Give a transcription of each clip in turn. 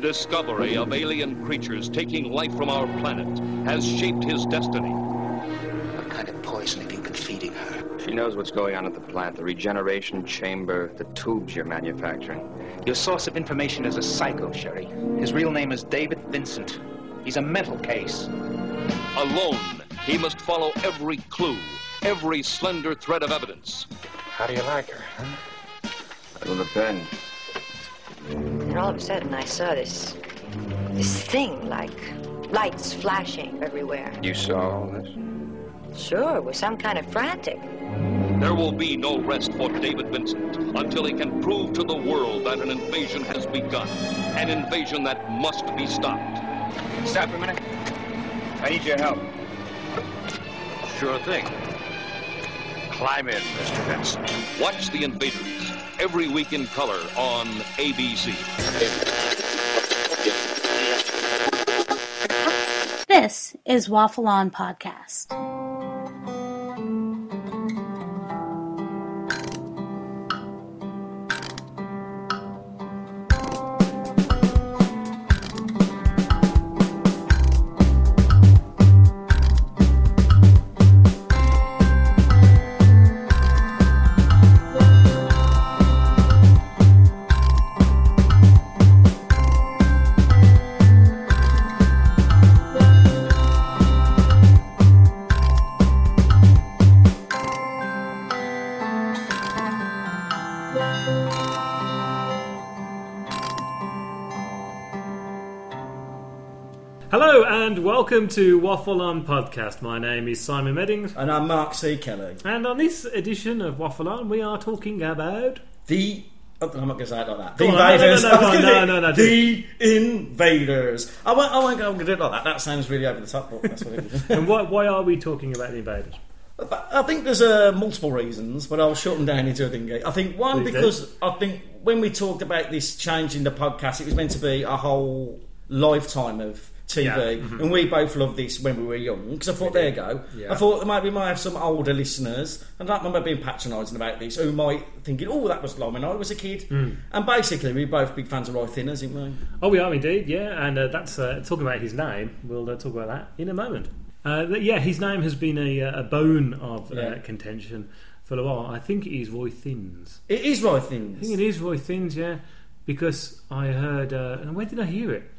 The discovery of alien creatures taking life from our planet has shaped his destiny. What kind of poison have you been feeding her? She knows what's going on at the plant, the regeneration chamber, the tubes you're manufacturing. Your source of information is a psycho, Sherry. His real name is David Vincent. He's a mental case. Alone, he must follow every clue, every slender thread of evidence. How do you like her, huh? It'll depend. And all of a sudden, I saw this thing, like lights flashing everywhere. You saw all this? Sure, it was some kind of frantic. There will be no rest for David Vincent until he can prove to the world that an invasion has begun, an invasion that must be stopped. Stop a minute. I need your help. Sure thing. Climb in, Mr. Vincent. Watch The Invaders every week in color on ABC. This is Waffle On Podcast. And welcome to Waffle On Podcast. My name is Simon Meddings. And I'm Mark C. Kelly. And on this edition of Waffle On, we are talking about... The... Oh, I'm not going to say it like that. The Invaders. No. The Invaders. I won't go and do it like that. That sounds really over the top, but that's what it is. And why are we talking about The Invaders? I think there's multiple reasons, but I'll shorten down into a thing. I think one, because I think when we talked about this change in the podcast, it was meant to be a whole lifetime of... TV, yeah. Mm-hmm. And we both loved this when we were young, because I thought, there you go. Yeah. I thought we might have some older listeners, and I remember being patronising about this, who might thinking, oh, that was long when I was a kid. Mm. And basically, we're both big fans of Roy Thinner, isn't we? Oh, we are indeed, yeah. And that's talking about his name, we'll talk about that in a moment. His name has been a bone of contention for a while. I think it is Roy Thins. It is Roy Thins. I think it is Roy Thins, yeah, because I heard, and where did I hear it?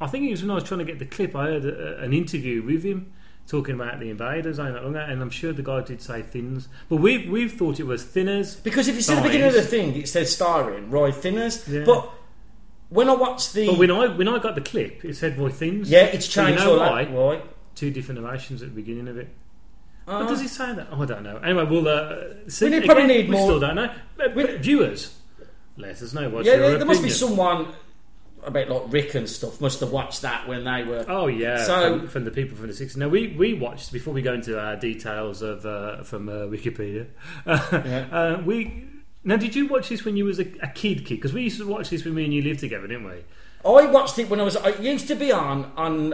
I think it was when I was trying to get the clip, I heard an interview with him talking about The Invaders, and I'm sure the guy did say Thins. But we've thought it was Thinners. Because if you see the beginning of the thing, it says starring Roy Thinners. Yeah. But when I watched the... But when I got the clip, it said Roy Thins. Yeah, it's changed. So you know why? Two different narrations at the beginning of it. But does it say that? Oh, I don't know. Anyway, we'll see. We probably need more... We still don't know. Viewers, let us know what's your opinion. There must be someone... I bet like Rick and stuff must have watched that when they were... Oh, yeah, so, from the people from the 60s. Now, we watched, before we go into our details of from Wikipedia, we... Now, did you watch this when you was a kid? Because we used to watch this when me and you lived together, didn't we? I watched it when I was... It used to be I'm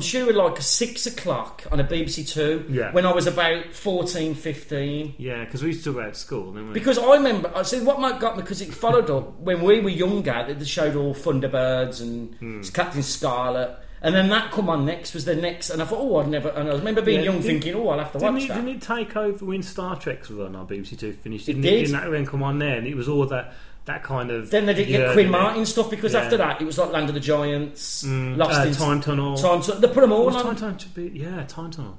sure, like 6 o'clock on a BBC Two when I was about 14, 15. Yeah, because we used to talk about school, didn't we? Because I remember... See, what got me, because it followed up when we were younger, they showed all Thunderbirds and Captain Scarlet, and then that come on next, was the next... And I thought, And I remember being young thinking, I'll have to watch that. Didn't it take over when Star Trek's run on BBC Two finished? It did. Didn't that then come on there? And it was all that... That kind of... Then they didn't get Quinn Martin stuff, because after that, it was like Land of the Giants, Lost in... Time Tunnel. They put them all on. Time Tunnel.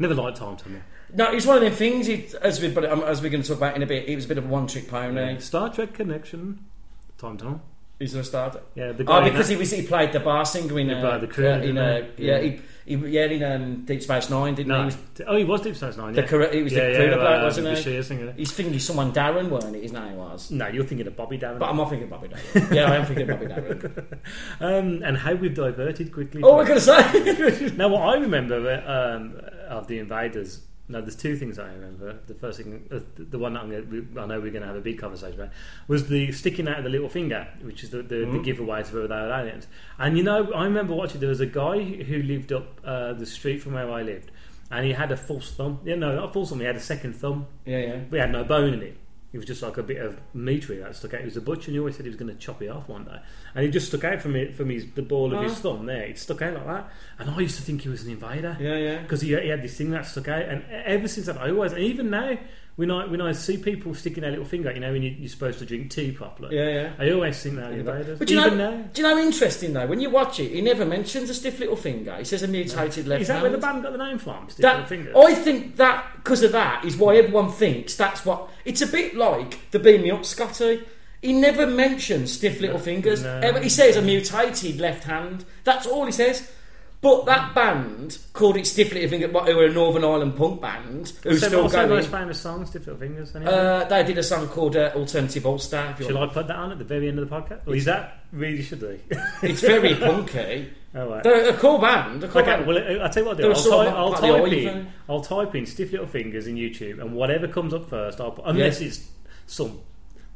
Never liked Time Tunnel. No, it's one of them things, as we're going to talk about in a bit, it was a bit of a one-trick pony. Yeah. Star Trek connection. Time Tunnel. Is there a Star Trek? Yeah, the guy... Oh, because he played the bar singer in... He played the crew, in Deep Space Nine, didn't he? He was Deep Space Nine, yeah. He was the crew bloke, wasn't he? He's thinking someone Darren, weren't it? His name was... No, you're thinking of Bobby Darren. But I'm not thinking of Bobby Darren. I am thinking of Bobby Darren. And how we've diverted quickly. Oh, we're going to say... Now, what I remember of The Invaders... No, there's two things I remember. The first thing, the one that I know we're going to have a big conversation about, was the sticking out of the little finger, which is the giveaway to whether they were aliens. And I remember watching, there was a guy who lived up the street from where I lived, and he had a false thumb. Yeah, no, not a false thumb, he had a second thumb. Yeah, yeah. But he had no bone in it. It was just like a bit of meat really that stuck out. It was a butcher, and he always said he was going to chop it off one day. And it just stuck out from the ball of his thumb there. It stuck out like that. And I used to think he was an invader. Yeah, yeah. Because he had this thing that stuck out. And ever since that, I always, and even now, when I see people sticking their little finger out, you know, when you're supposed to drink tea properly. Yeah, yeah. I always think they're invaders. But do you know, interesting though, when you watch it, he never mentions a stiff little finger. He says a mutated left hand. Is that where the band got the name from? Stiff little finger. I think that, because of that, is why everyone thinks that's what. It's a bit like the Beam Me Up Scotty. He never mentions stiff little fingers. No. He says a mutated left hand. That's all he says. But that band called it Stiff Little Fingers, who were a Northern Ireland punk band. What's their most famous song, Stiff Little Fingers? Anyway? They did a song called Alternative All-Star. Shall I put that on at the very end of the podcast? Or is that really should they? It's very punky. Oh, right. They're a cool band. Well, I'll tell you what I'll type in Stiff Little Fingers in YouTube, and whatever comes up first, it's some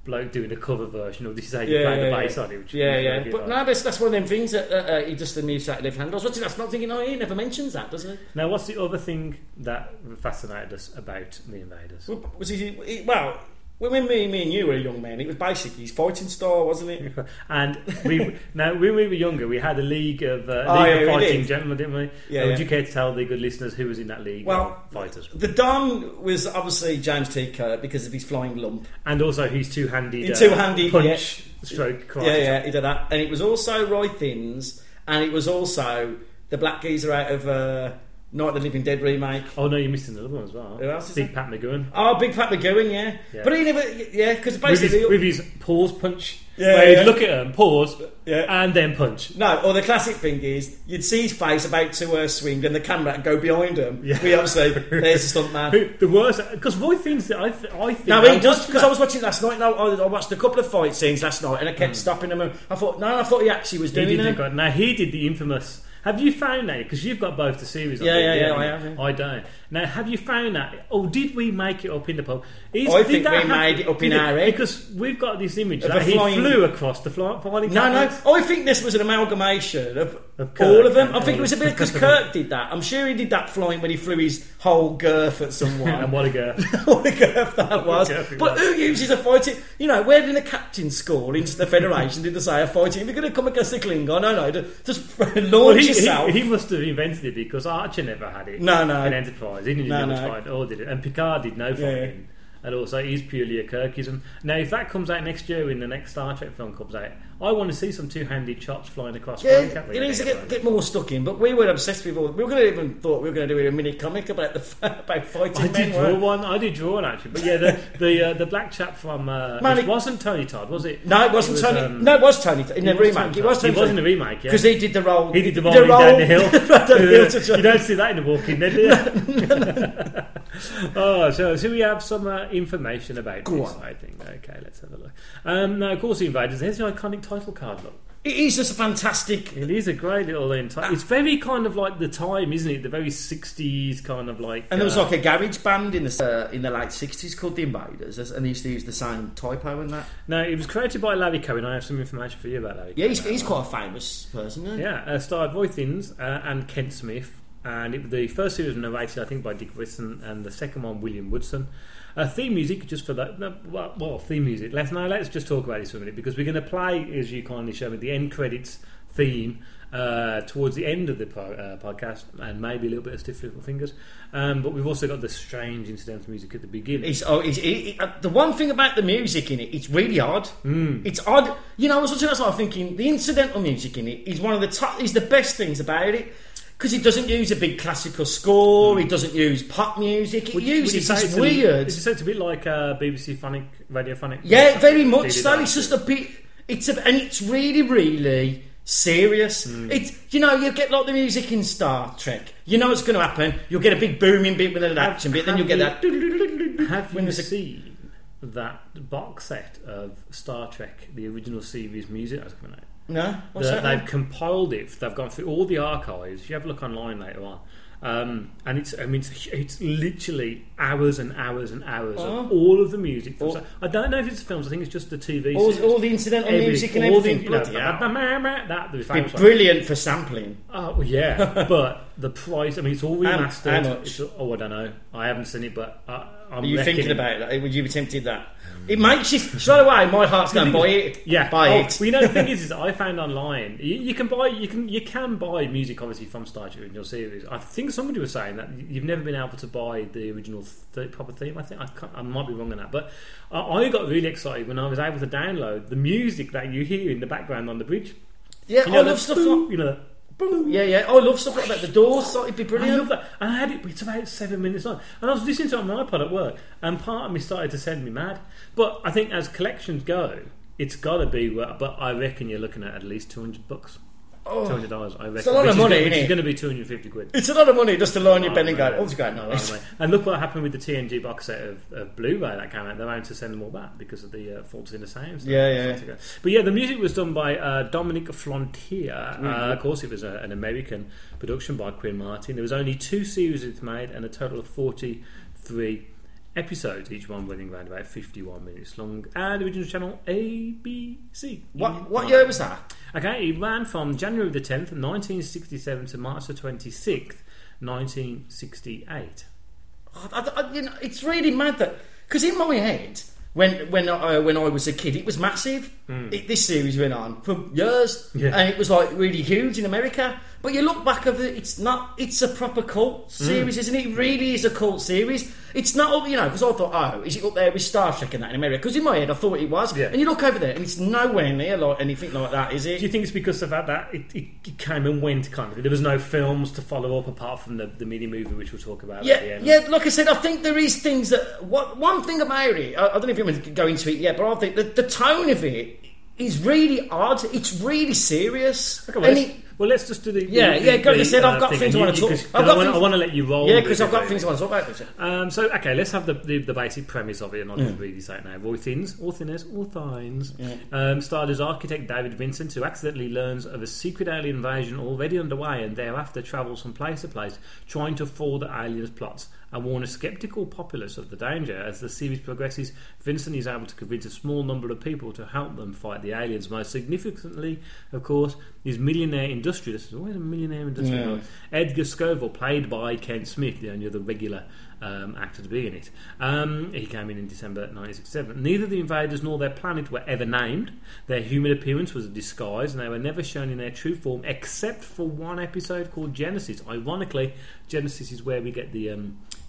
bloke doing a cover version, or this is how you play the bass on it. But no, that's one of them things that he just mutated left hand. I was watching that, not thinking, he never mentions that, does he? Now, what's the other thing that fascinated us about the Invaders? Well, when me and you were young men, it was basically his fighting style, wasn't it? And when we were younger, we had a league of fighting gentlemen, didn't we? Yeah, would you care to tell the good listeners who was in that league? Well, fighters. The Don was obviously James T. Kirk because of his flying lump, and also his two-handed punch, stroke, karate. Yeah, he did that, and it was also Roy Thins, and it was also the black geezer out of Night of the Living Dead remake. Oh no, you're missing another one as well. Who else? Big Pat McGowan. Oh, Big Pat McGowan, yeah. But he never, because basically with his pause punch. Yeah, where he'd look at him, pause, and then punch. No, or the classic thing is you'd see his face about to swing, and the camera would go behind him. Yeah. We obviously there's the stuntman. The worst, because Roy thinks that I think. No, he does, because I was watching last night. No, I watched a couple of fight scenes last night, and I kept stopping him. And I thought he actually was doing it. Now he did the infamous. Have you found that? Because you've got both the series on I have. I don't. Now, have you found that? Or did we make it up in the pub? I think we made it up in our head. Because we've got this image that he flew across the flying cabinets. No. I think this was an amalgamation of Kirk, all of them. I think it was a bit, because Kirk did that. I'm sure he did that flying when he flew his whole girth at someone. And what a girth. What a girth that was. But who uses a fighting... where did the captain's school into the Federation did they say a fighting? If you're going to come against the Klingon, no. Just launch yourself. He must have invented it because Archer never had it. No. In Enterprise. He didn't fight or did it. And Picard did no fighting. Yeah. And also, he's purely a Kirkism. Now, if that comes out next year when the next Star Trek film comes out, I want to see some two-handed chops flying across. Yeah, it needs to get more stuck in. But we were obsessed with all. We were going to even thought we were going to do a mini comic about fighting. I did draw one actually. But the black chap from it wasn't Tony Todd, was it? No, it wasn't Tony. No, it was Tony in the remake. It was Tony. It wasn't a remake because he did the role. He did the role down the hill. You don't see that in The Walking Dead, do you? No. Oh, so we have some information about this, I think. Okay, let's have a look. Now, of course, the Invaders. Here's the iconic title card, look. It is just fantastic. It is a great little entire. It's very kind of like the time, isn't it? The very 60s kind of like. And there was like a garage band in the late 60s called The Invaders, and they used to use the same typo in that. No, it was created by Larry Cohen. I have some information for you about Larry Cohen. Yeah, he's quite a famous person, isn't he? Yeah, starred Roy Thins and Kent Smith. And the first series was narrated, I think, by Dick Wilson, and the second one, William Woodson. Theme music, just for that. Theme music. Let's just talk about this for a minute, because we're going to play, as you kindly showed me, the end credits theme towards the end of the podcast, and maybe a little bit of Stiff Little Fingers. But we've also got the strange incidental music at the beginning. The one thing about the music in it, it's really odd. Mm. It's odd. I was watching that, I was thinking the incidental music in it is one of the is the best things about it. Because he doesn't use a big classical score, he doesn't use pop music, it's weird. It's a bit like BBC Phonic, Radiophonic. Yeah, very much so. It's just a bit, and it's really, really serious. Mm. It's, you get like the music in Star Trek. You know what's going to happen, you'll get a big booming bit with an action bit, then you'll get that. Have you seen that box set of Star Trek, the original series music that's coming out? No, what's that? They've compiled it. They've gone through all the archives. You have a look online later on, and it's literally hours and hours and hours of all of the music. From, I don't know if it's films. I think it's just the TV. All the incidental music and everything. That'd be brilliant for sampling. Oh but the price. It's all remastered. How much? I don't know. I haven't seen it, but. Are you thinking about that? Would you be tempted that? It makes you... straight away, my heart's going, buy it. Well, you know, the thing is I found online, you can buy music, obviously, from Star Trek Original Series. I think somebody was saying that you've never been able to buy the original proper theme, I think. I might be wrong on that. But I got really excited when I was able to download the music that you hear in the background on the bridge. Yeah, you know, I love stuff like... you know, boom. Yeah, yeah. I love stuff like that. The Doors, so it'd be brilliant. I love that. And I had it, it's about 7 minutes long. And I was listening to it on my iPod at work, and part of me started to send me mad. But I think as collections go, it's got to be, but I reckon you're looking at least $200. $200, I reckon. It's a lot of money, isn't it? It's going to be 250 quid. It's a lot of money just to line your bed and go, and look what happened with the TNG box set of Blu-ray that came out. They're having to send them all back because of the faults in the sound. Yeah. But yeah, the music was done by Dominic Frontier. Of course, it was an American production by Quinn Martin. There was only 2 series it made and a total of 43 episodes, each one running around about 51 minutes long, and the original channel ABC. What year was that? Okay, it ran from January the 10th, 1967 to March the 26th, 1968. It's really mad that, because in my head, when I was a kid, it was massive. This series went on for years, and it was like really huge in America. But you look back of it, it's not. It's a proper cult series, isn't it? It really is a cult series. It's not up, you know, because I thought, is it up there with Star Trek and that in America? Because in my head, I thought it was. Yeah. And you look over there, and it's nowhere near like anything like that, is it? Do you think it's because of that it came and went, kind of? There was no films to follow up apart from the mini movie, which we'll talk about at the end. Yeah, like I said, I think there is things that... one thing about it, I don't know if you want to go into it yet, but I think the tone of it is really odd. It's really serious. Okay, well, let's just do the... Because I said I've got things I want to talk about. I want to let you roll. Yeah, because I've got things I want to talk about. So, okay, let's have the basic premise of it, and I'll just read this out now. All Thines. Yeah. Starred as architect David Vincent, who accidentally learns of a secret alien invasion already underway and thereafter travels from place to place trying to foil the aliens' plots and warn a sceptical populace of the danger. As the series progresses, Vincent is able to convince a small number of people to help them fight the aliens. Most significantly, of course, is millionaire industrialist, Edgar Scoville, played by Kent Smith, the only other regular actor to be in it. He came in December 1967. Neither the invaders nor their planet were ever named. Their human appearance was a disguise, and they were never shown in their true form except for one episode called Genesis. Ironically, Genesis is where we get the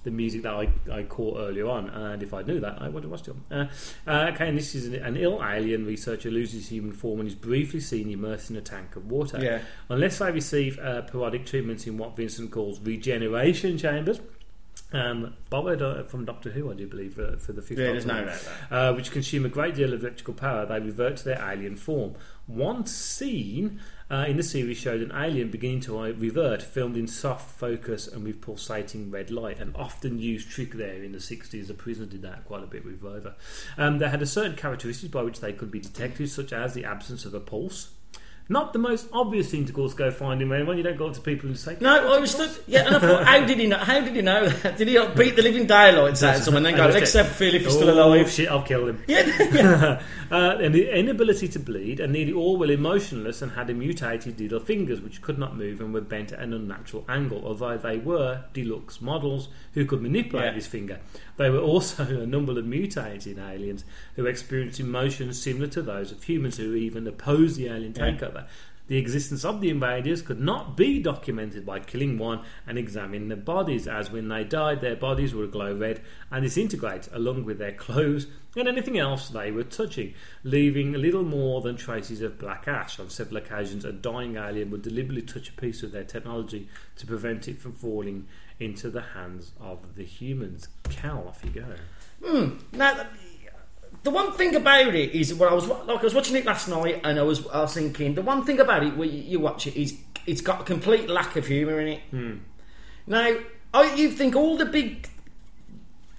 music that I caught earlier on, and if I knew that, I would have watched it. And this is an ill alien researcher loses his human form and is briefly seen immersed in a tank of water. Yeah. Unless they receive periodic treatments in what Vincent calls regeneration chambers, borrowed from Doctor Who, I do believe, for the fifth time, which consume a great deal of electrical power, they revert to their alien form. One scene in the series showed an alien beginning to revert, filmed in soft focus and with pulsating red light, an often used trick there in the 60s. The Prisoner did that quite a bit with Rover. They had a certain characteristics by which they could be detected, such as the absence of a pulse. Not the most obvious thing to go finding when you don't go up to people and say... No, I was... and I thought, how did he know that? Did he beat the living daylights out of someone and then go, except Phil, if he's still alive? Shit, I'll kill him. Yeah. And the inability to bleed, and nearly all were emotionless and had mutated little fingers which could not move and were bent at an unnatural angle, although they were deluxe models who could manipulate his finger. They were also a number of mutated aliens who experienced emotions similar to those of humans, who even opposed the alien takeover. The existence of the invaders could not be documented by killing one and examining the bodies, as when they died, their bodies were glow red and disintegrate along with their clothes and anything else they were touching, leaving little more than traces of black ash. On several occasions, a dying alien would deliberately touch a piece of their technology to prevent it from falling into the hands of the humans. Cal, off you go. Now, the one thing about it is, I was watching it last night, and I was thinking, the one thing about it when you watch it is it's got a complete lack of humour in it. Now, you think all the big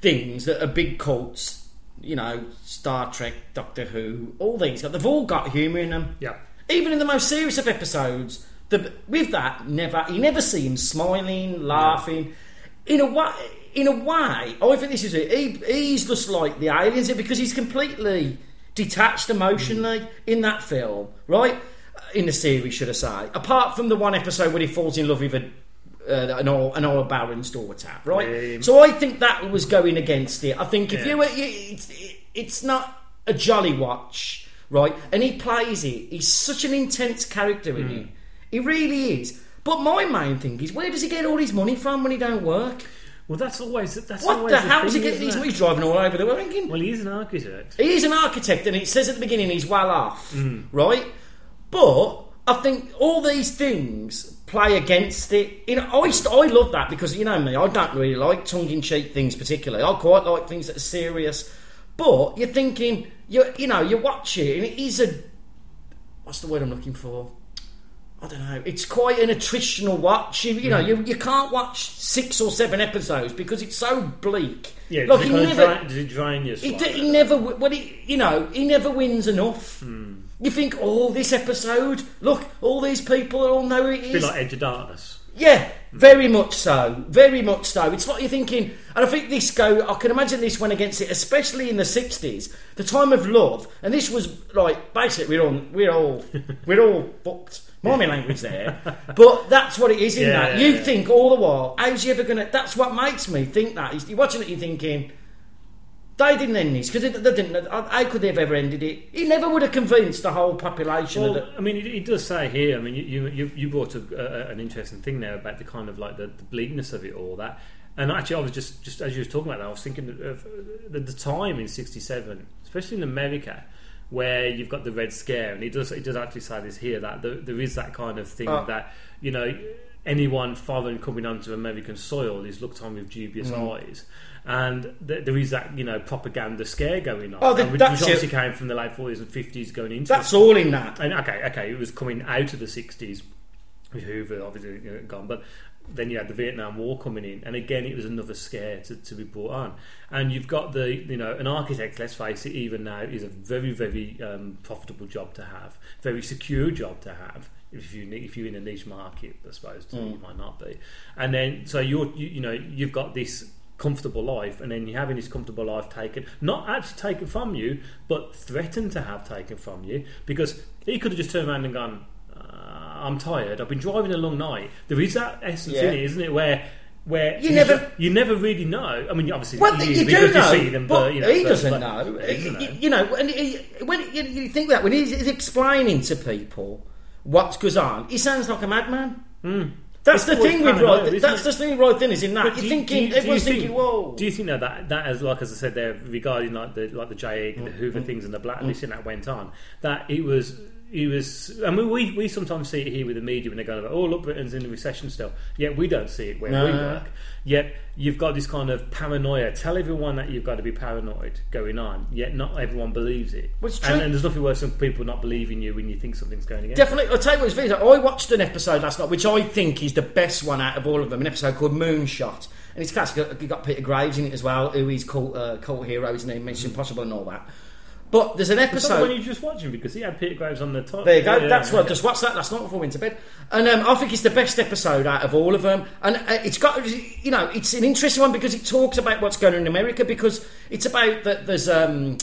things that are big cults, you know, Star Trek, Doctor Who, all these, they've all got humour in them. Yeah. Even in the most serious of episodes, you never see him smiling, laughing. Yeah. In a way, I think this is it. He's just like the aliens, because he's completely detached emotionally in that film, right? In the series, should I say. Apart from the one episode where he falls in love with a an oil barren store tap, right? So I think that was going against it. I think if you were, it's not a jolly watch, right? And he plays it. He's such an intense character in it. He really is. But my main thing is, where does he get all his money from when he don't work? Well, that's always what the hell is he getting? He's driving all over the world. Well, he is an architect. He is an architect, and it says at the beginning he's well off, right? But I think all these things play against it. You know, I love that because, you know me, I don't really like tongue-in-cheek things particularly. I quite like things that are serious. But you're thinking, you watch it, and it is a... What's the word I'm looking for? I don't know. It's quite an attritional watch. You can't watch 6 or 7 episodes because it's so bleak. Yeah, like he never wins enough. Mm. You think, this episode. Look, all these people all know who it is. It's a bit like Edge of Darkness. Yeah, very much so. Very much so. It's like you're thinking, and I think I can imagine this went against it, especially in the 60s, the time of love. And this was like basically we're all fucked. Mommy language there, but that's what it is. Think all the while, how's he ever gonna? That's what makes me think that you're watching it. You're thinking they didn't end this because they didn't. How could they have ever ended it? He never would have convinced the whole population. Well, I mean, it does say here. I mean, you brought up an interesting thing there about the kind of like the bleakness of it all that. And actually, I was just as you were talking about that, I was thinking of the time in '67, especially in America, where you've got the Red Scare, and it does actually say this here that there is that kind of thing that anyone foreign coming onto American soil is looked on with dubious eyes, and there is that propaganda scare going on, which obviously came from the late 40s and 50s going into that's all in that, and okay, it was coming out of the 60s with Hoover obviously gone, but then you had the Vietnam War coming in, and again it was another scare to be brought on. And you've got an architect, let's face it, even now is a very, very profitable job to have, very secure job to have. If you're in a niche market, I suppose you might not be. And then so you've got this comfortable life, and then you're having this comfortable life taken, not actually taken from you, but threatened to have taken from you, because he could have just turned around and gone, I'm tired, I've been driving a long night. There is that essence in it, isn't it, where you never really know. I mean, obviously you do know, see them, but he doesn't know. And when you think that, when he's explaining to people what goes on, he sounds like a madman. That's the thing, right? You're thinking, everyone's thinking, whoa. Do you think that as like, as I said there, regarding like the J. Edgar, the Hoover things and the blacklisting that went on, that it was... He was, I mean, we sometimes see it here with the media when they go, oh look, Britain's in a recession still. Yet we don't see it where we work. Yet you've got this kind of paranoia. Tell everyone that you've got to be paranoid going on. Yet not everyone believes it. What's true? And there's nothing worse than people not believing you when you think something's going against. Definitely, I'll tell you what it's like. I watched an episode last night, which I think is the best one out of all of them. An episode called Moonshot, and it's classic. You got Peter Graves in it as well, who is cult hero, isn't he? Mission Impossible and all that. But there's an episode... It's not the one you were just watching, because he had Peter Graves on the top. There you go, that's what I just watched that last night before I went to bed. And I think it's the best episode out of all of them. And it's got, it's an interesting one because it talks about what's going on in America, because it's about that there's... they're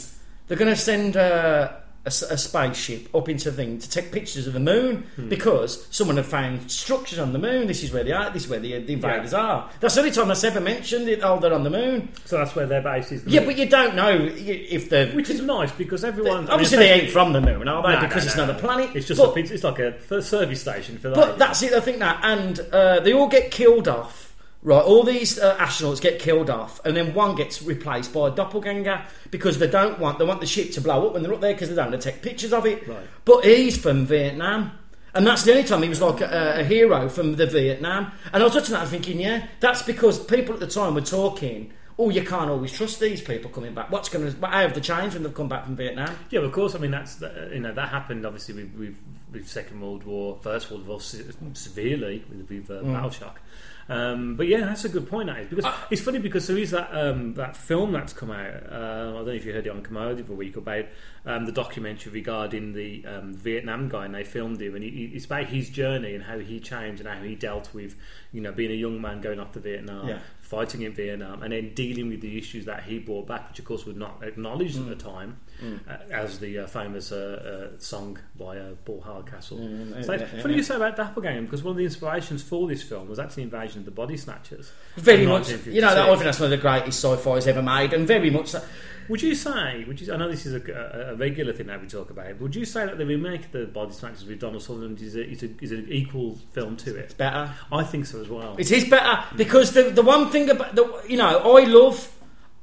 going to send a spaceship up into the thing to take pictures of the moon because someone had found structures on the moon. This is where they are, this is where the invaders are. That's the only time that's ever mentioned it. They're on the moon, so that's where their base is. But you don't know if they're, which is nice, because everyone obviously they ain't from the moon, are they? Because it's not a planet, it's just it's like a service station for that. But that's it, I think that, and they all get killed off. Right, all these astronauts get killed off, and then one gets replaced by a doppelganger, because they want the ship to blow up when they're up there, because they don't want to take pictures of it. Right. But he's from Vietnam, and that's the only time he was like a hero from the Vietnam. And I was watching that and thinking, that's because people at the time were talking, you can't always trust these people coming back. How have they changed when they've come back from Vietnam? Yeah, of course. I mean, that's that happened obviously with Second World War, First World War severely with Battle Shock. But that's a good point, that is, because it's funny, because there is that film that's come out, I don't know if you heard it on Commode the other week, about the documentary regarding the Vietnam guy, and they filmed him, and it's about his journey and how he changed and how he dealt with being a young man going off to Vietnam, fighting in Vietnam, and then dealing with the issues that he brought back, which of course was not acknowledged at the time, as the famous song by Paul Hardcastle. Funny you say about Doppelganger, because one of the inspirations for this film was actually Invasion of the Body Snatchers. Very much, you know, I think that's one of the greatest sci-fi's ever made, and very much so. Would you say, I know this is a regular thing that we talk about, but would you say that the remake of The Body Snatchers with Donald Sutherland is an equal film to it? It's better. I think so as well. It is better, because the one thing about, I love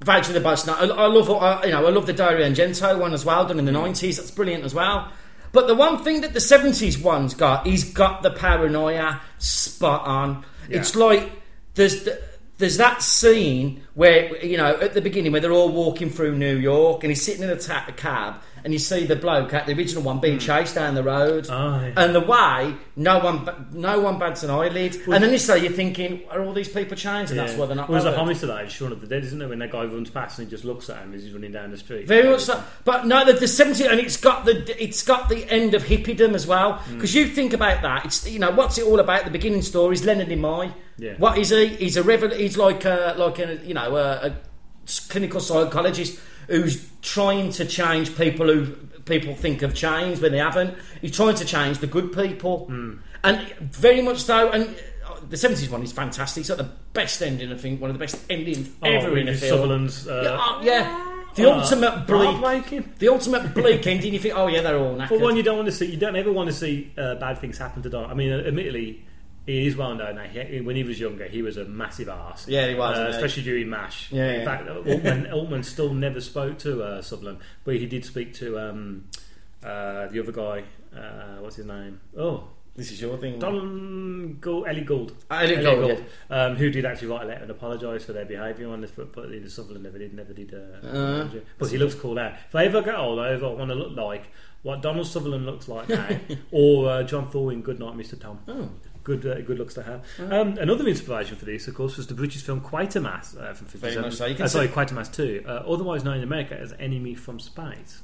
Invasion of the Body Snatchers. I love the Dario Argento one as well, done in the 90s. That's brilliant as well. But the one thing that the 70s one's got, he's got the paranoia spot on. Yeah. It's like, there's that scene where, at the beginning where they're all walking through New York and he's sitting in a cab and you see the bloke, the original one, being chased down the road. Oh, yeah. And the way, no one bats an eyelid. Well, and then you're thinking, are all these people changed? And that's why they're not bothered. There's a homicide like Shaun of the Dead, isn't there, when that guy runs past and he just looks at him as he's running down the street. Very much so. But no, the 70s, and it's got the end of hippiedom as well. Because you think about that, it's, what's it all about? The beginning story is Leonard Nimoy. Yeah. What is he? He's a clinical psychologist who's trying to change people who people think have changed when they haven't. He's trying to change the good people, and very much so. And the 70s one is fantastic. It's got the best ending, I think, one of the best endings ever in a film. Sutherland's, the ultimate bleak ending. You think, oh yeah, they're all knackered. But one you don't want to see. You don't ever want to see bad things happen to Don. I mean, admittedly, he is well known now. When he was younger, he was a massive arse. Yeah, he was. Especially during MASH. Yeah, in fact, Altman still never spoke to Sutherland, but he did speak to the other guy. What's his name? Oh, this is your thing. Ellie Gould. Yeah. Who did actually write a letter and apologise for their behaviour on this, but Sutherland never did. But he looks cool now. If I ever get older, I want to look like what Donald Sutherland looks like now, or John Thor in Goodnight, Mr. Tom. Oh. Good looks to have. Oh. Another inspiration for this, of course, was the British film Quatermass from 1957. Very much so. Quatermass 2, otherwise known in America as Enemy from Space.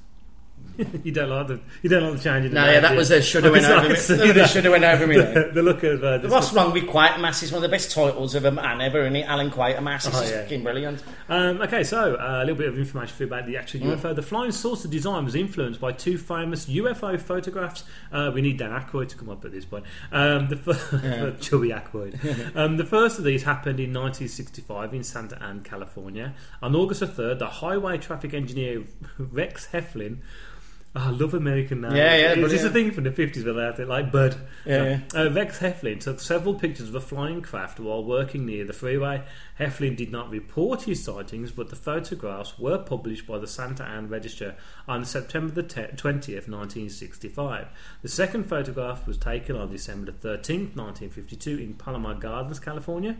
You don't like the change in the idea. That was a should have went over me. The look of what's wrong with Quatermass is one of the best titles of a man ever, isn't it? Alan Quatermass is fucking brilliant. A little bit of information for you about the actual UFO. The flying saucer design was influenced by two famous UFO photographs. We need Dan Aykroyd to come up at this point. Chubby Aykroyd. The first of these happened in 1965 in Santa Ana, California. On August the 3rd, the highway traffic engineer Rex Heflin. Oh, I love American names. It's a thing from the 50s without it, like Bud. Rex Heflin took several pictures of a flying craft while working near the freeway. Heflin did not report his sightings, but the photographs were published by the Santa Ana Register on September the 20th, 1965. The second photograph was taken on December the 13th, 1952 in Palomar Gardens, California.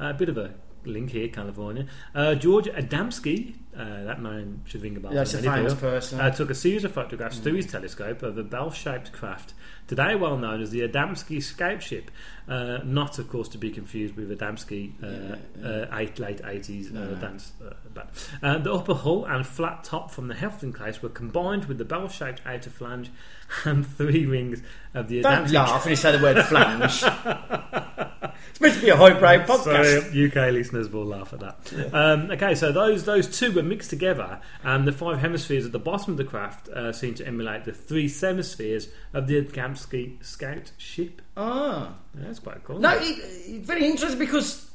A bit of a link here, California. George Adamski, that name should ring a bell. That's a famous person. Took a series of photographs through his telescope of a bell-shaped craft, today well known as the Adamski Scape Ship. Not, of course, to be confused with Adamski late 80s dance. The upper hull and flat top from the Heflin case were combined with the bell-shaped outer flange and three rings of the Adamski. Don't laugh when you say the word flange. It's meant to be a highbrow podcast. Sorry, UK listeners will laugh at that. Yeah. So those two were mixed together, and the five hemispheres at the bottom of the craft seem to emulate the three semispheres of the Adamski Scout ship. That's quite cool. No, it's very interesting because,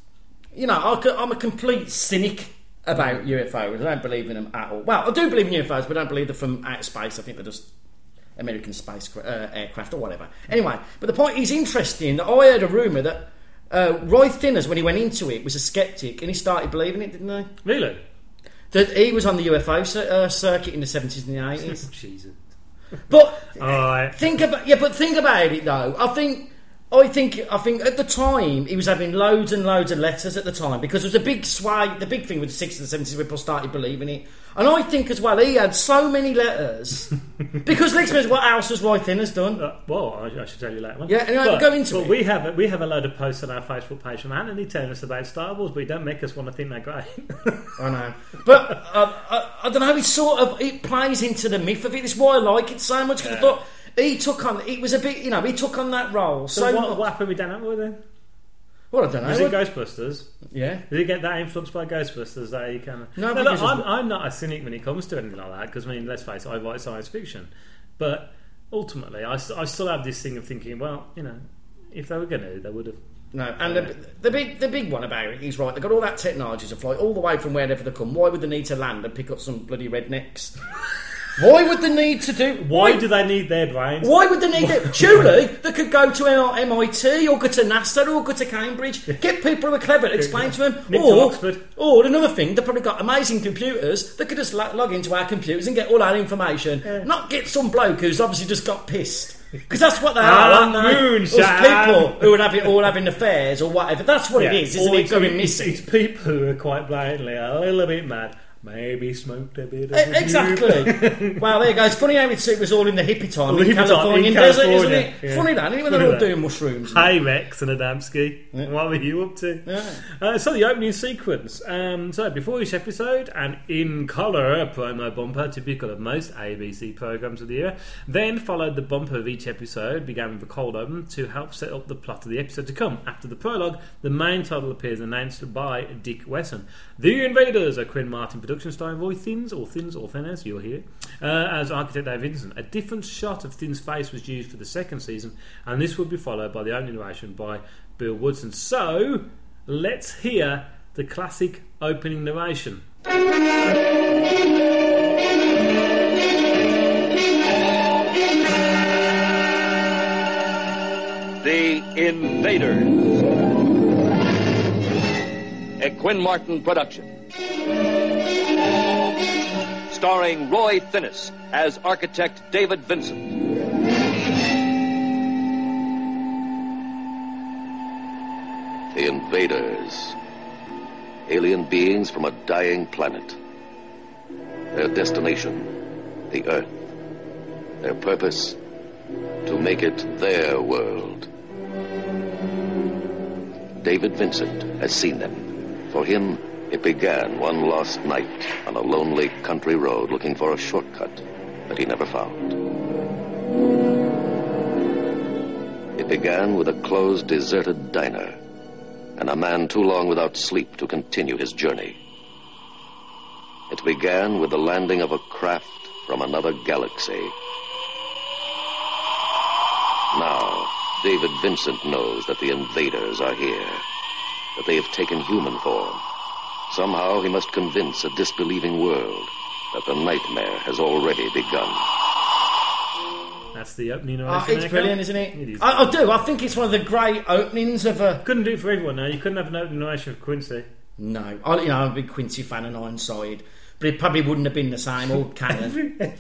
I'm a complete cynic about UFOs. I don't believe in them at all. Well, I do believe in UFOs, but I don't believe they're from outer space. I think they're just American space aircraft or whatever. Anyway, but the point is interesting that I heard a rumour that Roy Thinnes, when he went into it, was a sceptic and he started believing it, didn't he? Really? That he was on the UFO circuit in the 70s and the 80s. Jesus. But think about it though. I think at the time he was having loads and loads of letters at the time because it was a big sway. The big thing with the 60s and 70s, people started believing it. And I think as well he had so many letters because next minute, what else has Roy Thinnes done? I should tell you later. Yeah, anyway, we'll go into it. We have a load of posts on our Facebook page from Anthony telling us about Star Wars, but it don't make us want to think they're great. I know, but I don't know. It sort of plays into the myth of it. That's why I like it so much. Cause I thought, he took on that role. So what happened with Dan Aykroyd then? Well, I don't know. Was it Ghostbusters? Yeah. Did he get that influenced by Ghostbusters? That he kind of... No, look, I'm not a cynic when it comes to anything like that, because, I mean, let's face it, I write science fiction. But ultimately, I still have this thing of thinking, well, you know, if they were going to, they would have... No, and the big one about it, he's right, they've got all that technology to fly all the way from wherever they come. Why would they need to land and pick up some bloody rednecks? Why would they need to do... Why do they need their brains? Why would they need it? Surely they could go to MIT or go to NASA or go to Cambridge, get people who are clever to explain to them. Or another thing, they've probably got amazing computers. They could just log into our computers and get all our information. Yeah. Not get some bloke who's obviously just got pissed. Because that's what they are, aren't they? It's people who would have it all having affairs or whatever. That's what it is, isn't it? Going missing. It's people who are quite blatantly a little bit mad. Maybe smoked a bit of Exactly. Well, there you go. It's funny how it was all in the hippie time in California desert, isn't it? Yeah. Funny that, even though they're all doing mushrooms. Hey, Rex and Adamski, what were you up to? Yeah. So the opening sequence. So before each episode, an in colour promo bumper, typical of most ABC programmes of the era, then followed the bumper of each episode, began with a cold open to help set up the plot of the episode to come. After the prologue, the main title appears announced by Dick Wesson. The Invaders are Quinn Martin production starring Roy Thins, you'll hear, as architect Dave Vincent. A different shot of Thins' face was used for the second season, and this would be followed by the own narration by Bill Woodson. So, let's hear the classic opening narration. The Invaders, a Quinn Martin production. Starring Roy Thinnes as architect David Vincent. The Invaders. Alien beings from a dying planet. Their destination, the Earth. Their purpose, to make it their world. David Vincent has seen them. For him, it began one lost night on a lonely country road looking for a shortcut that he never found. It began with a closed, deserted diner and a man too long without sleep to continue his journey. It began with the landing of a craft from another galaxy. Now, David Vincent knows that the Invaders are here, that they have taken human form. Somehow he must convince a disbelieving world that the nightmare has already begun. That's the opening narration. It's brilliant, isn't it? It is. I do. I think it's one of the great openings of a... Couldn't do it for everyone now. You couldn't have an opening narration of Quincy. No. I'm a big Quincy fan and Ironside, but it probably wouldn't have been the same old canon.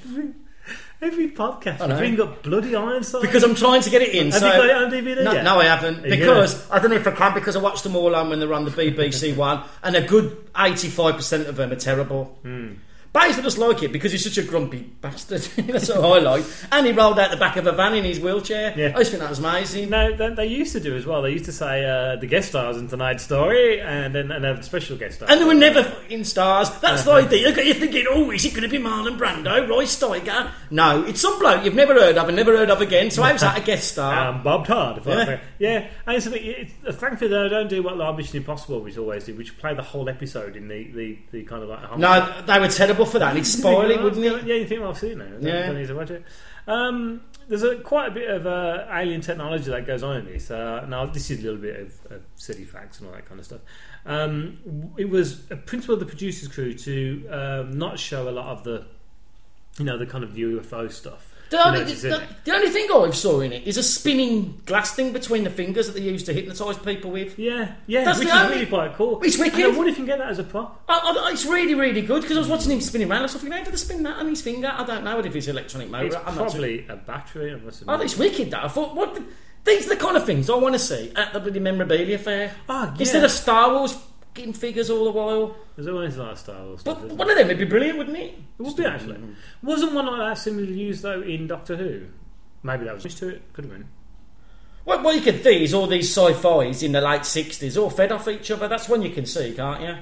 Every podcast, you bring up bloody Ironside. Because I'm trying to get it in. Have you got it on DVD yet? No, I haven't. Because I don't know if I can, because I watched them all on when they were on the BBC One, and a good 85% of them are terrible. But I used to just like it because he's such a grumpy bastard. That's what I like. And he rolled out the back of a van in his wheelchair. Yeah. I just think that was amazing. No, they used to do as well. They used to say the guest stars in tonight's story, and then another special guest star. And there were never fucking stars. That's the idea. You're thinking, is it going to be Marlon Brando, Royce Steiger? No, it's some bloke you've never heard of and never heard of again. So how's that a guest star? Bob Todd. And so thankfully they don't do what like Mission Impossible which always did, which play the whole episode in the kind of like. No, they were terrible. For that, it's spoiling, wouldn't it? Yeah, you think I've seen it. Don't need to watch it. There's quite a bit of alien technology that goes on in this. Now, this is a little bit of silly facts and all that kind of stuff. It was a principle of the producer's crew to not show a lot of the, the kind of UFO stuff. The only thing I saw in it is a spinning glass thing between the fingers that they use to hypnotise people with. Yeah, that's which is really quite cool. It's wicked. I wonder if you can get that as a prop. It's really, really good, because I was watching him spinning around. I was thinking, how did they spin that on his finger? I don't know if it's electronic motor. It's probably a battery. It's wicked, that. I thought, these are the kind of things I want to see at the bloody memorabilia fair. Oh, yeah. Instead of Star Wars getting figures all the while. There's always a lot of Star Wars stuff. But one of them would be brilliant, wouldn't it? It would be, actually. Wasn't one like that similarly used, though, in Doctor Who? Maybe that was used to it. Could have been. What you could see is all these sci-fis in the late 60s all fed off each other. That's one you can see, can't you?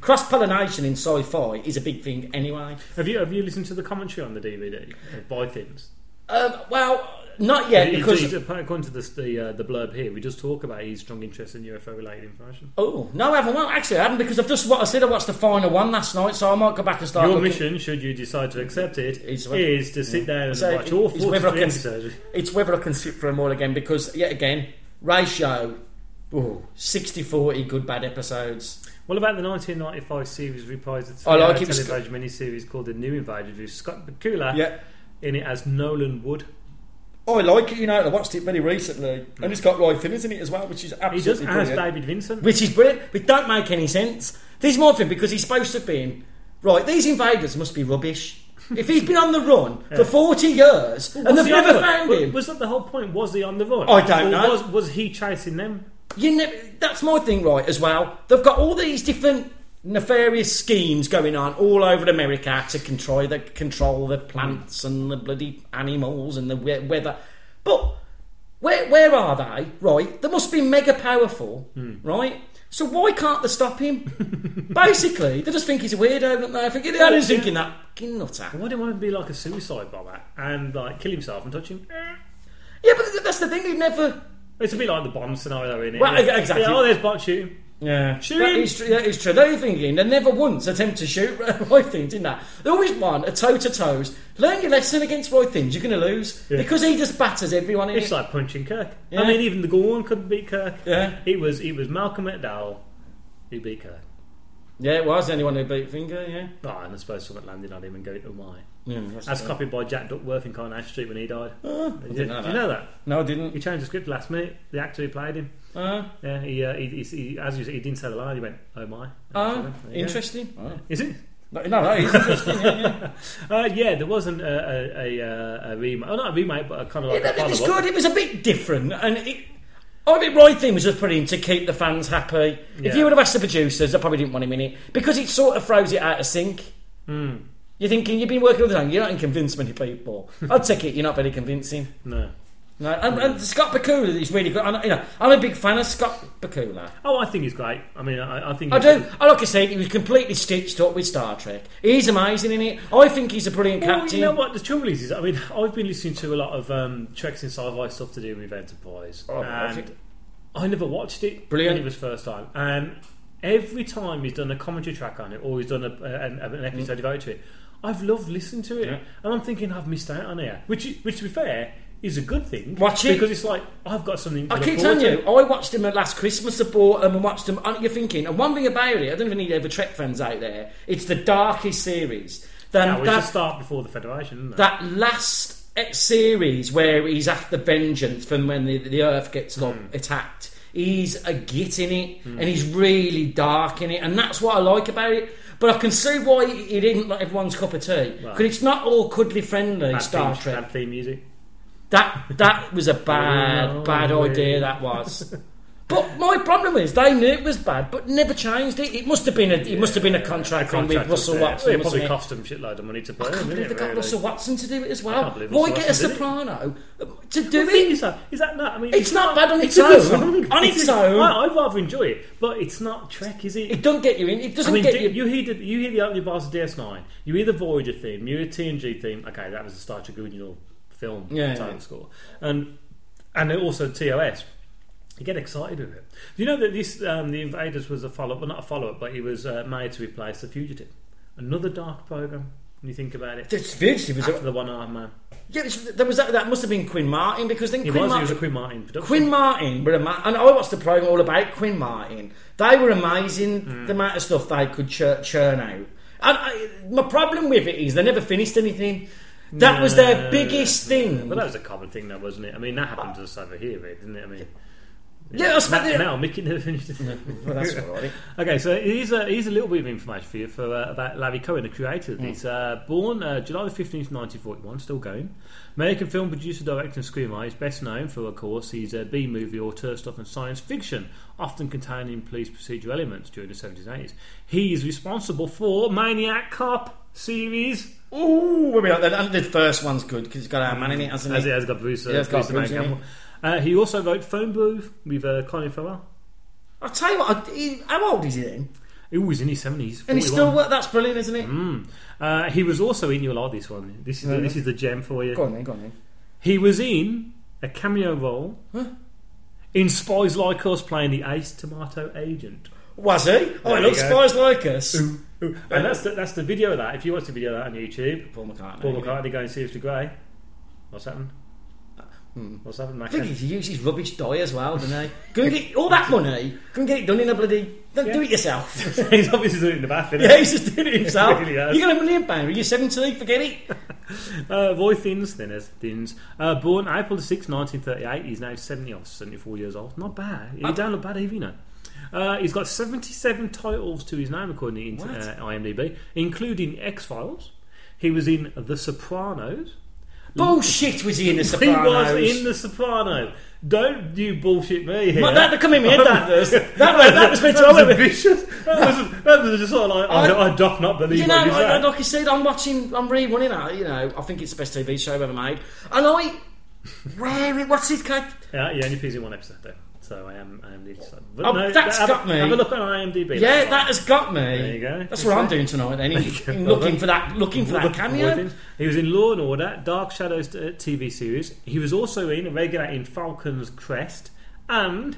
Cross-pollination in sci-fi is a big thing anyway. Have you listened to the commentary on the DVD by Thins? Well, not yet. Because according to the blurb here, we just talk about his strong interest in UFO-related information. Oh no, I haven't. Well, actually, I haven't, because I've just what I said. I watched the final one last night, so I might go back and start. Your mission, should you decide to accept it, is to sit down and watch all 43 episodes. It's whether I can sit for them all again, because yet again, ratio 60-40 good bad episodes. What about the 1995 series reprised its television miniseries called The New Invaders with Scott Bakula in it as Nolan Wood? Oh, I like it, you know. I watched it very recently, and it's got Roy Finney in it as well, which is absolutely brilliant. He does, David Vincent, which is brilliant. It don't make any sense. There's more thing, because he's supposed to be in, right, these invaders must be rubbish. If he's been on the run for 40 years and they've never found him, was that the whole point? Was he on the run? I don't know. Was he chasing them? You know, that's my thing, right? As well, they've got all these different nefarious schemes going on all over America to control the plants and the bloody animals and the weather. But where are they? Right, they must be mega powerful, right? So why can't they stop him? Basically, they just think he's a weirdo, don't they? I think they're just thinking that fucking nutter. Why do you want to be like a suicide bomber and like kill himself and touch him? Yeah, but that's the thing. They've never. It's a bit like the bomb scenario, isn't it? Well, exactly. Yeah, there's bot shooting. Yeah, that is true. They're thinking they never once attempt to shoot Roy Thins, didn't they? They always won a toe-to-toes. Learn your lesson against Roy Thins, you're going to lose, because he just batters everyone. It's like punching Kirk. Yeah. I mean, even the Gorn couldn't beat Kirk. Yeah, it was Malcolm McDowell who beat Kirk. Yeah, it was the only one who beat Finger. Yeah, oh, and I suppose someone landed on him and go, oh my. That's copied by Jack Duckworth in Coronation Street when he died. Did you know that? No, I didn't. He changed the script last minute. The actor who played him. Yeah, he as you said, he didn't say the line. He went, "Oh my." Interesting. Oh. Is it? No, it's interesting. There wasn't a remake. Oh, not a remake, but a kind of like. It was good. It was a bit different, and I think Roy Thins was just put in to keep the fans happy. Yeah. If you would have asked the producers, they probably didn't want him in it, because it sort of throws it out of sync. Mm. You're thinking, you've been working all the time, you're not going to convince many people. I'd take it, you're not very convincing. No. And Scott Bakula is really good. I'm a big fan of Scott Bakula. Oh, I think he's great. I mean, I think... I do. Like I said, he was completely stitched up with Star Trek. He's amazing in it. I think he's a brilliant captain. You know what? The trouble is I mean, I've been listening to a lot of Treks and sci-fi stuff to do with Enterprise. Oh, and I never watched it. Brilliant. It was first time. And every time he's done a commentary track on it, or he's done an episode devoted to it, I've loved listening to it. Yeah. And I'm thinking, I've missed out on here. Which to be fair... is a good thing. Watch it. Because it's like, I've got something to look forward to. I keep telling you, I watched him at last Christmas, I bought him and watched him. You're thinking, and one thing about it, I don't even need ever Trek fans out there, it's the darkest series. It's the start before the Federation, isn't it? That last series where he's after vengeance from when the Earth gets attacked. He's a git in it, and he's really dark in it, and that's what I like about it. But I can see why it isn't like everyone's cup of tea, because it's not all cuddly friendly Star Trek. Bad theme music. That was a bad idea, that was. But my problem is they knew it was bad, but never changed it. It must have been a contract thing with Russell Watson. It probably cost them shitload of money to play. I can't believe they got Russell Watson to do it as well. Why get a soprano to do it? Is that not? I mean, it's not bad on its own. On its own, I'd rather enjoy it. But it's not Trek, is it? It don't get you in. It doesn't get you. You hear the opening bars of DS9. You hear the Voyager theme. You hear the TNG theme. Okay, that was the Star Trek original film time score, and also TOS. You get excited with it. Do you know that this the Invaders was a follow-up, well, not a follow-up, but it was made to replace The Fugitive, another dark program. When you think about it, The Fugitive was after the One-Armed Man. Yeah, there was that must have been Quinn Martin, because then he was a Quinn Martin production. Quinn Martin were and I watched the program all about Quinn Martin. They were amazing. The amount of stuff they could churn out. And my problem with it is they never finished anything. That was their biggest thing. Well, that was a common thing, though, wasn't it? I mean, that happened to us over here, didn't it? I mean, I suppose now Mickey never finished it. Well, that's all right. Okay, so here's a little bit of information for you about Larry Cohen, the creator. He's born July 15th, 1941, still going. American film producer, director, and screenwriter. He's best known for, of course, his B-movie auteur stuff and science fiction, often containing police procedural elements during the 70s and 80s. He is responsible for Maniac Cop series. Ooh, and the first one's good because it's got our man in it, hasn't it? As it has got Bruce. Yeah, it's got Bruce Campbell. He also wrote Phone Booth with Colin Farrell. I'll tell you what, how old is he then? Ooh, he's in his 70s. 41. And he still worked, that's brilliant, isn't it? He was also in, you'll like this one. This is the gem for you. Go on then. He was in a cameo role in Spies Like Us playing the Ace Tomato agent. Was he? Oh, I love Spies Like Us. Ooh. Ooh. And that's the video of that. If you watch the video of that on YouTube, Paul McCartney going seriously grey. What's happened? What's happened, Mac? I think he uses rubbish dye as well, doesn't he? Couldn't get all that money. Couldn't get it done in a bloody... Don't do it yourself. He's obviously doing it in the bath, isn't he? Yeah, he's just doing it himself. Really, you got £1 million, you're 17, forget it. Roy Thins. Born April 6, 1938. He's now 70 or 74 years old. Not bad. He don't look bad either, you know. He's got 77 titles to his name, according to IMDb, including X-Files. He was in The Sopranos. Bullshit, was he in The Sopranos? He was in The Sopranos. Don't you bullshit me here. That come in my head, that was vicious. That was just sort of like, I do not believe what you said. Like you said, I'm rerunning that, you know. I think it's the best TV show ever made. And what's his cake? Yeah, he only appears in one episode, though. So I am the son. Got me. Have a look on IMDb. Yeah, that has got me. There you go. That's what I'm doing tonight. Then looking for that cameo. He was in Law and Order, Dark Shadows TV series. He was also in a regular in Falcon's Crest and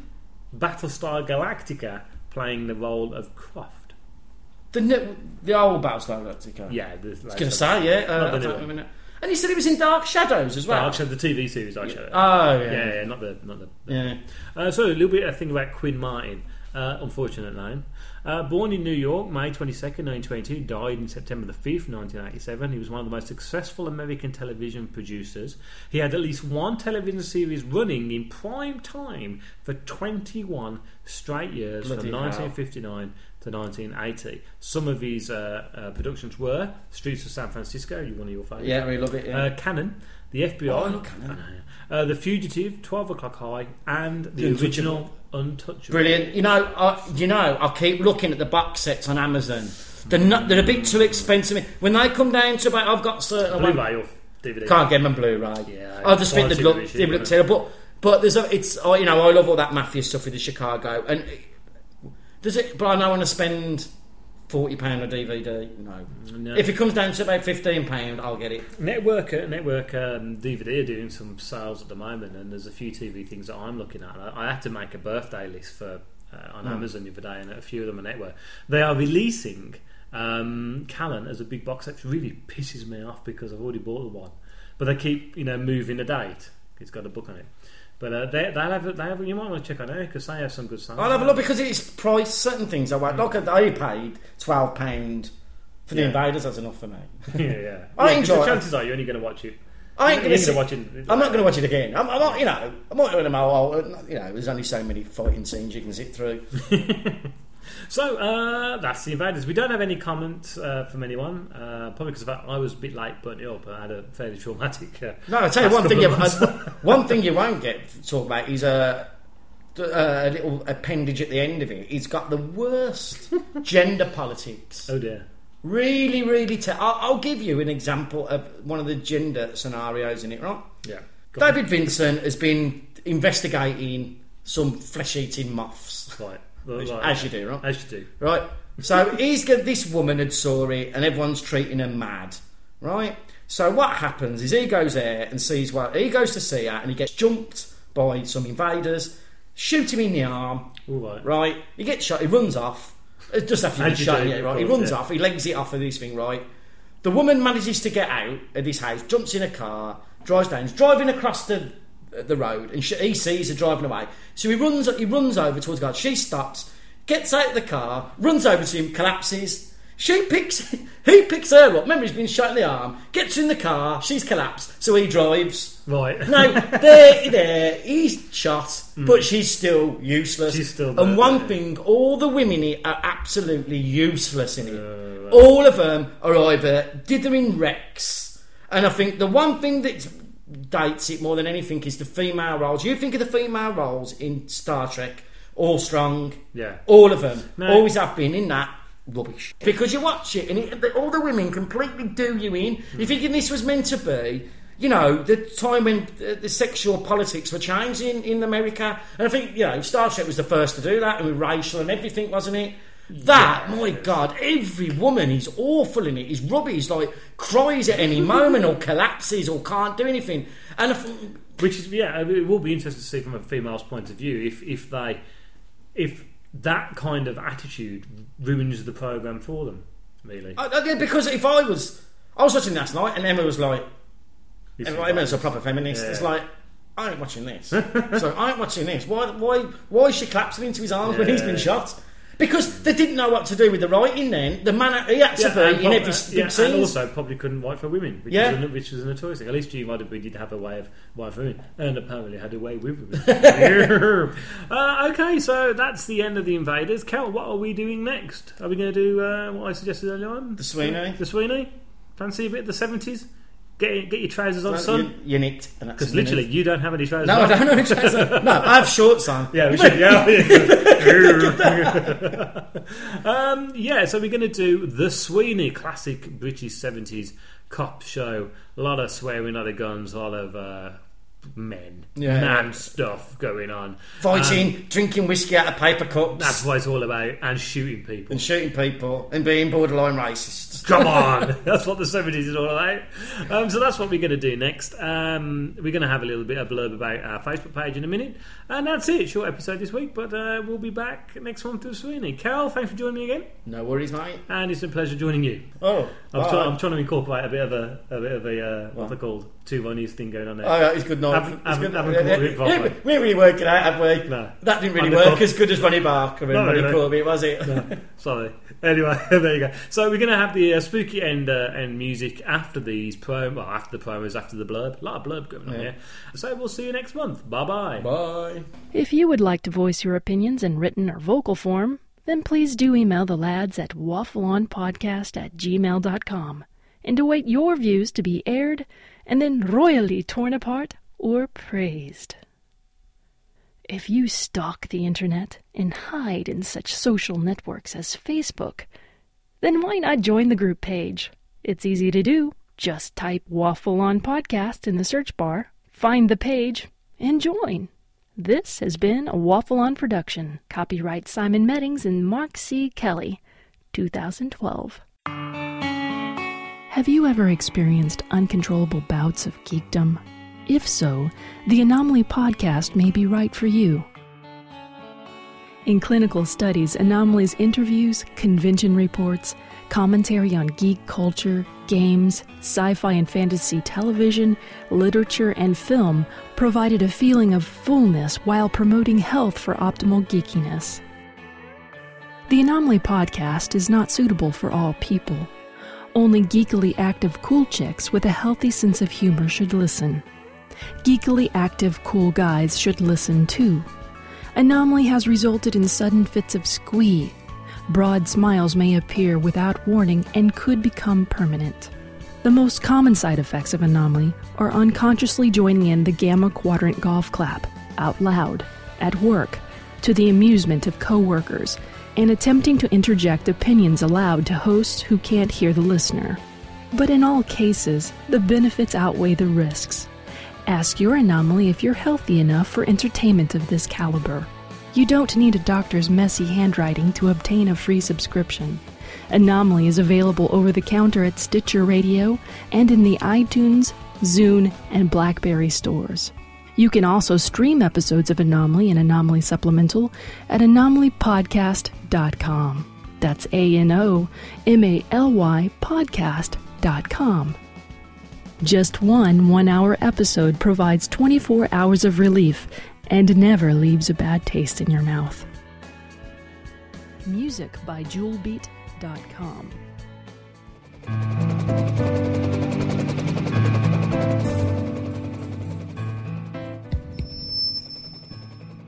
Battlestar Galactica, playing the role of Croft. The old Battlestar Galactica. Yeah, I was going to say And he said he was in Dark Shadows as well. Dark Shadows, the TV series Dark Shadows. Oh, yeah. Yeah, not the yeah. So a little bit of a thing about Quinn Martin. Unfortunate name. Born in New York, May 22nd, 1922. Died in September the 5th, 1987. He was one of the most successful American television producers. He had at least one television series running in prime time for 21 straight years, bloody from 1959 to 1980. Some of his productions were Streets of San Francisco, one of your favourites. Yeah, we love it. Yeah. Cannon, The FBI. Oh, I love Cannon. The Fugitive, 12 O'Clock High, and the original Untouchable. Brilliant. I keep looking at the box sets on Amazon. They're a bit too expensive. When they come down to about, I've got certain Blu-ray or DVD. Can't get them on Blu-ray. Yeah, I just think they look terrible. But there's I love all that mafia stuff with the Chicago, and but I don't want to spend £40 a DVD. No. If it comes down to about £15, I'll get it. Network DVD are doing some sales at the moment, and there's a few TV things that I'm looking at. I had to make a birthday list for on Amazon the other day, and a few of them are network. They are releasing Callan as a big box set, which really pisses me off because I've already bought the one. But they keep moving the date. It's got a book on it. But they have. You might want to check on it because they have some good stuff. I'll have a look because it's priced. Certain things I won't. Like I paid £12 for The Invaders. That's enough for me. Yeah. I enjoy. The chances are you're only going to watch it. I'm not going to watch it again. I'm not. I'm not going to. There's only so many fighting scenes you can sit through. So that's The Invaders. We don't have any comments from anyone, probably because I was a bit late putting it up. I had a fairly traumatic I tell you one thing you won't get to talk about is a little appendage at the end of it. It's got the worst gender politics. Oh dear. Really, really I'll give you an example of one of the gender scenarios in it, right? Yeah. David Vincent has been investigating some flesh eating moths. Right. As you do, right? So this woman had saw it, and everyone's treating her mad, right? So what happens is he goes there and he goes to see her, and he gets jumped by some invaders, shoot him in the arm, right? He gets shot, he runs off, just after he's shot, right? He runs off, he legs it off of this thing, right? The woman manages to get out of this house, jumps in a car, drives down, driving across the road, and he sees her driving away, so he runs over towards the guard. She stops, gets out of the car, runs over to him, collapses. He picks her up. Remember, he's been shot in the arm, gets her in the car, she's collapsed, so he drives. Right. Now, there, he's shot, but she's still useless. She's still there, and one thing, all the women are absolutely useless in it. Right. All of them are either dithering wrecks, and I think the one thing that's dates it more than anything is the female roles. You think of the female roles in Star Trek, all strong, all of them, always have been in that rubbish. Because you watch it and all the women completely do you in. You're thinking this was meant to be, the time when the sexual politics were changing in America, and I think Star Trek was the first to do that, and with racial and everything, wasn't it? That, my God, every woman is awful in it. Is rubbish, like cries at any moment or collapses or can't do anything. And which is, yeah, it will be interesting to see from a female's point of view if that kind of attitude ruins the programme for them, really. Because if I was watching last night and Emma was like, Emma's a proper feminist. Yeah. It's like, I ain't watching this. So I ain't watching this. Why is she collapsing into his arms when he's been shot? Because they didn't know what to do with the writing then. The man, he had to be in every big scene. And also probably couldn't write for women, which was a notorious thing. At least you might have, we did have a way of writing for women. And apparently had a way with women. Okay, so that's the end of The Invaders. Kel, what are we doing next? Are we going to do what I suggested earlier on? The Sweeney. The Sweeney? Fancy a bit of the 70s? Get your trousers on, son. You're nicked. Because literally, you don't have any trousers on. No, I don't have any trousers on. No, I have shorts on. Yeah, we should. Yeah. So we're going to do The Sweeney, classic British 70s cop show. A lot of swearing, a lot of guns, a lot of men. Yeah, man stuff going on. Fighting, drinking whiskey out of paper cups. That's what it's all about. And shooting people. And being borderline racist. Come on. That's what the 70s is all about. So that's what we're going to do next. We're going to have a little bit of blurb about our Facebook page in a minute. And that's it. Short episode this week, but we'll be back next month to Sweeney. Carol, thanks for joining me again. No worries, mate. And it's been a pleasure joining you. Oh, I'm trying to incorporate what they're called, two Ronnie's thing going on there. Oh, yeah, it's good night. We didn't really work it out, have we? No. That didn't really work as good as Ronnie Barker and Ronnie Corby, was it? No. Sorry. Anyway, there you go. So we're going to have the spooky end music after these after the promos, after the blurb. A lot of blurb going on here. So we'll see you next month. Bye-bye. Bye. If you would like to voice your opinions in written or vocal form, then please do email the lads at waffleonpodcast@gmail.com and await your views to be aired and then royally torn apart or praised. If you stalk the internet and hide in such social networks as Facebook, then why not join the group page? It's easy to do. Just type Waffle On Podcast in the search bar, find the page, and join. This has been a Waffle On production. Copyright Simon Meddings and Mark C. Kelly, 2012. Have you ever experienced uncontrollable bouts of geekdom? If so, the Anomaly Podcast may be right for you. In clinical studies, Anomaly's interviews, convention reports, commentary on geek culture, games, sci-fi and fantasy television, literature, and film provided a feeling of fullness while promoting health for optimal geekiness. The Anomaly Podcast is not suitable for all people. Only geekily active cool chicks with a healthy sense of humor should listen. Geekily active cool guys should listen too. Anomaly has resulted in sudden fits of squee. Broad smiles may appear without warning and could become permanent. The most common side effects of Anomaly are unconsciously joining in the gamma quadrant golf clap, out loud, at work, to the amusement of coworkers, and attempting to interject opinions aloud to hosts who can't hear the listener. But in all cases, the benefits outweigh the risks. Ask your anomaly if you're healthy enough for entertainment of this caliber. You don't need a doctor's messy handwriting to obtain a free subscription. Anomaly is available over the counter at Stitcher Radio and in the iTunes, Zune, and BlackBerry stores. You can also stream episodes of Anomaly and Anomaly Supplemental at anomalypodcast.com. That's ANOMALY podcast.com. Just one 1-hour episode provides 24 hours of relief and never leaves a bad taste in your mouth. Music by JewelBeat.com.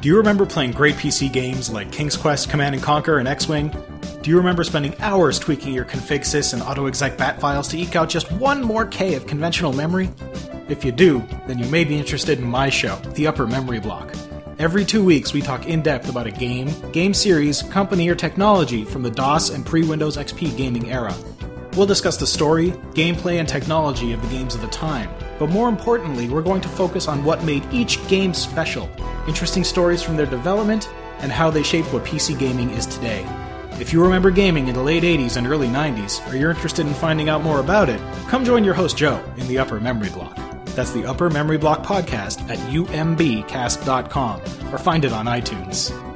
Do you remember playing great PC games like King's Quest, Command & Conquer, and X-Wing? Do you remember spending hours tweaking your configsys and autoexec bat files to eke out just one more K of conventional memory? If you do, then you may be interested in my show, The Upper Memory Block. Every 2 weeks, we talk in-depth about a game, game series, company, or technology from the DOS and pre-Windows XP gaming era. We'll discuss the story, gameplay, and technology of the games of the time. But more importantly, we're going to focus on what made each game special, interesting stories from their development, and how they shaped what PC gaming is today. If you remember gaming in the late 80s and early 90s, or you're interested in finding out more about it, come join your host Joe in The Upper Memory Block. That's The Upper Memory Block Podcast at umbcast.com, or find it on iTunes.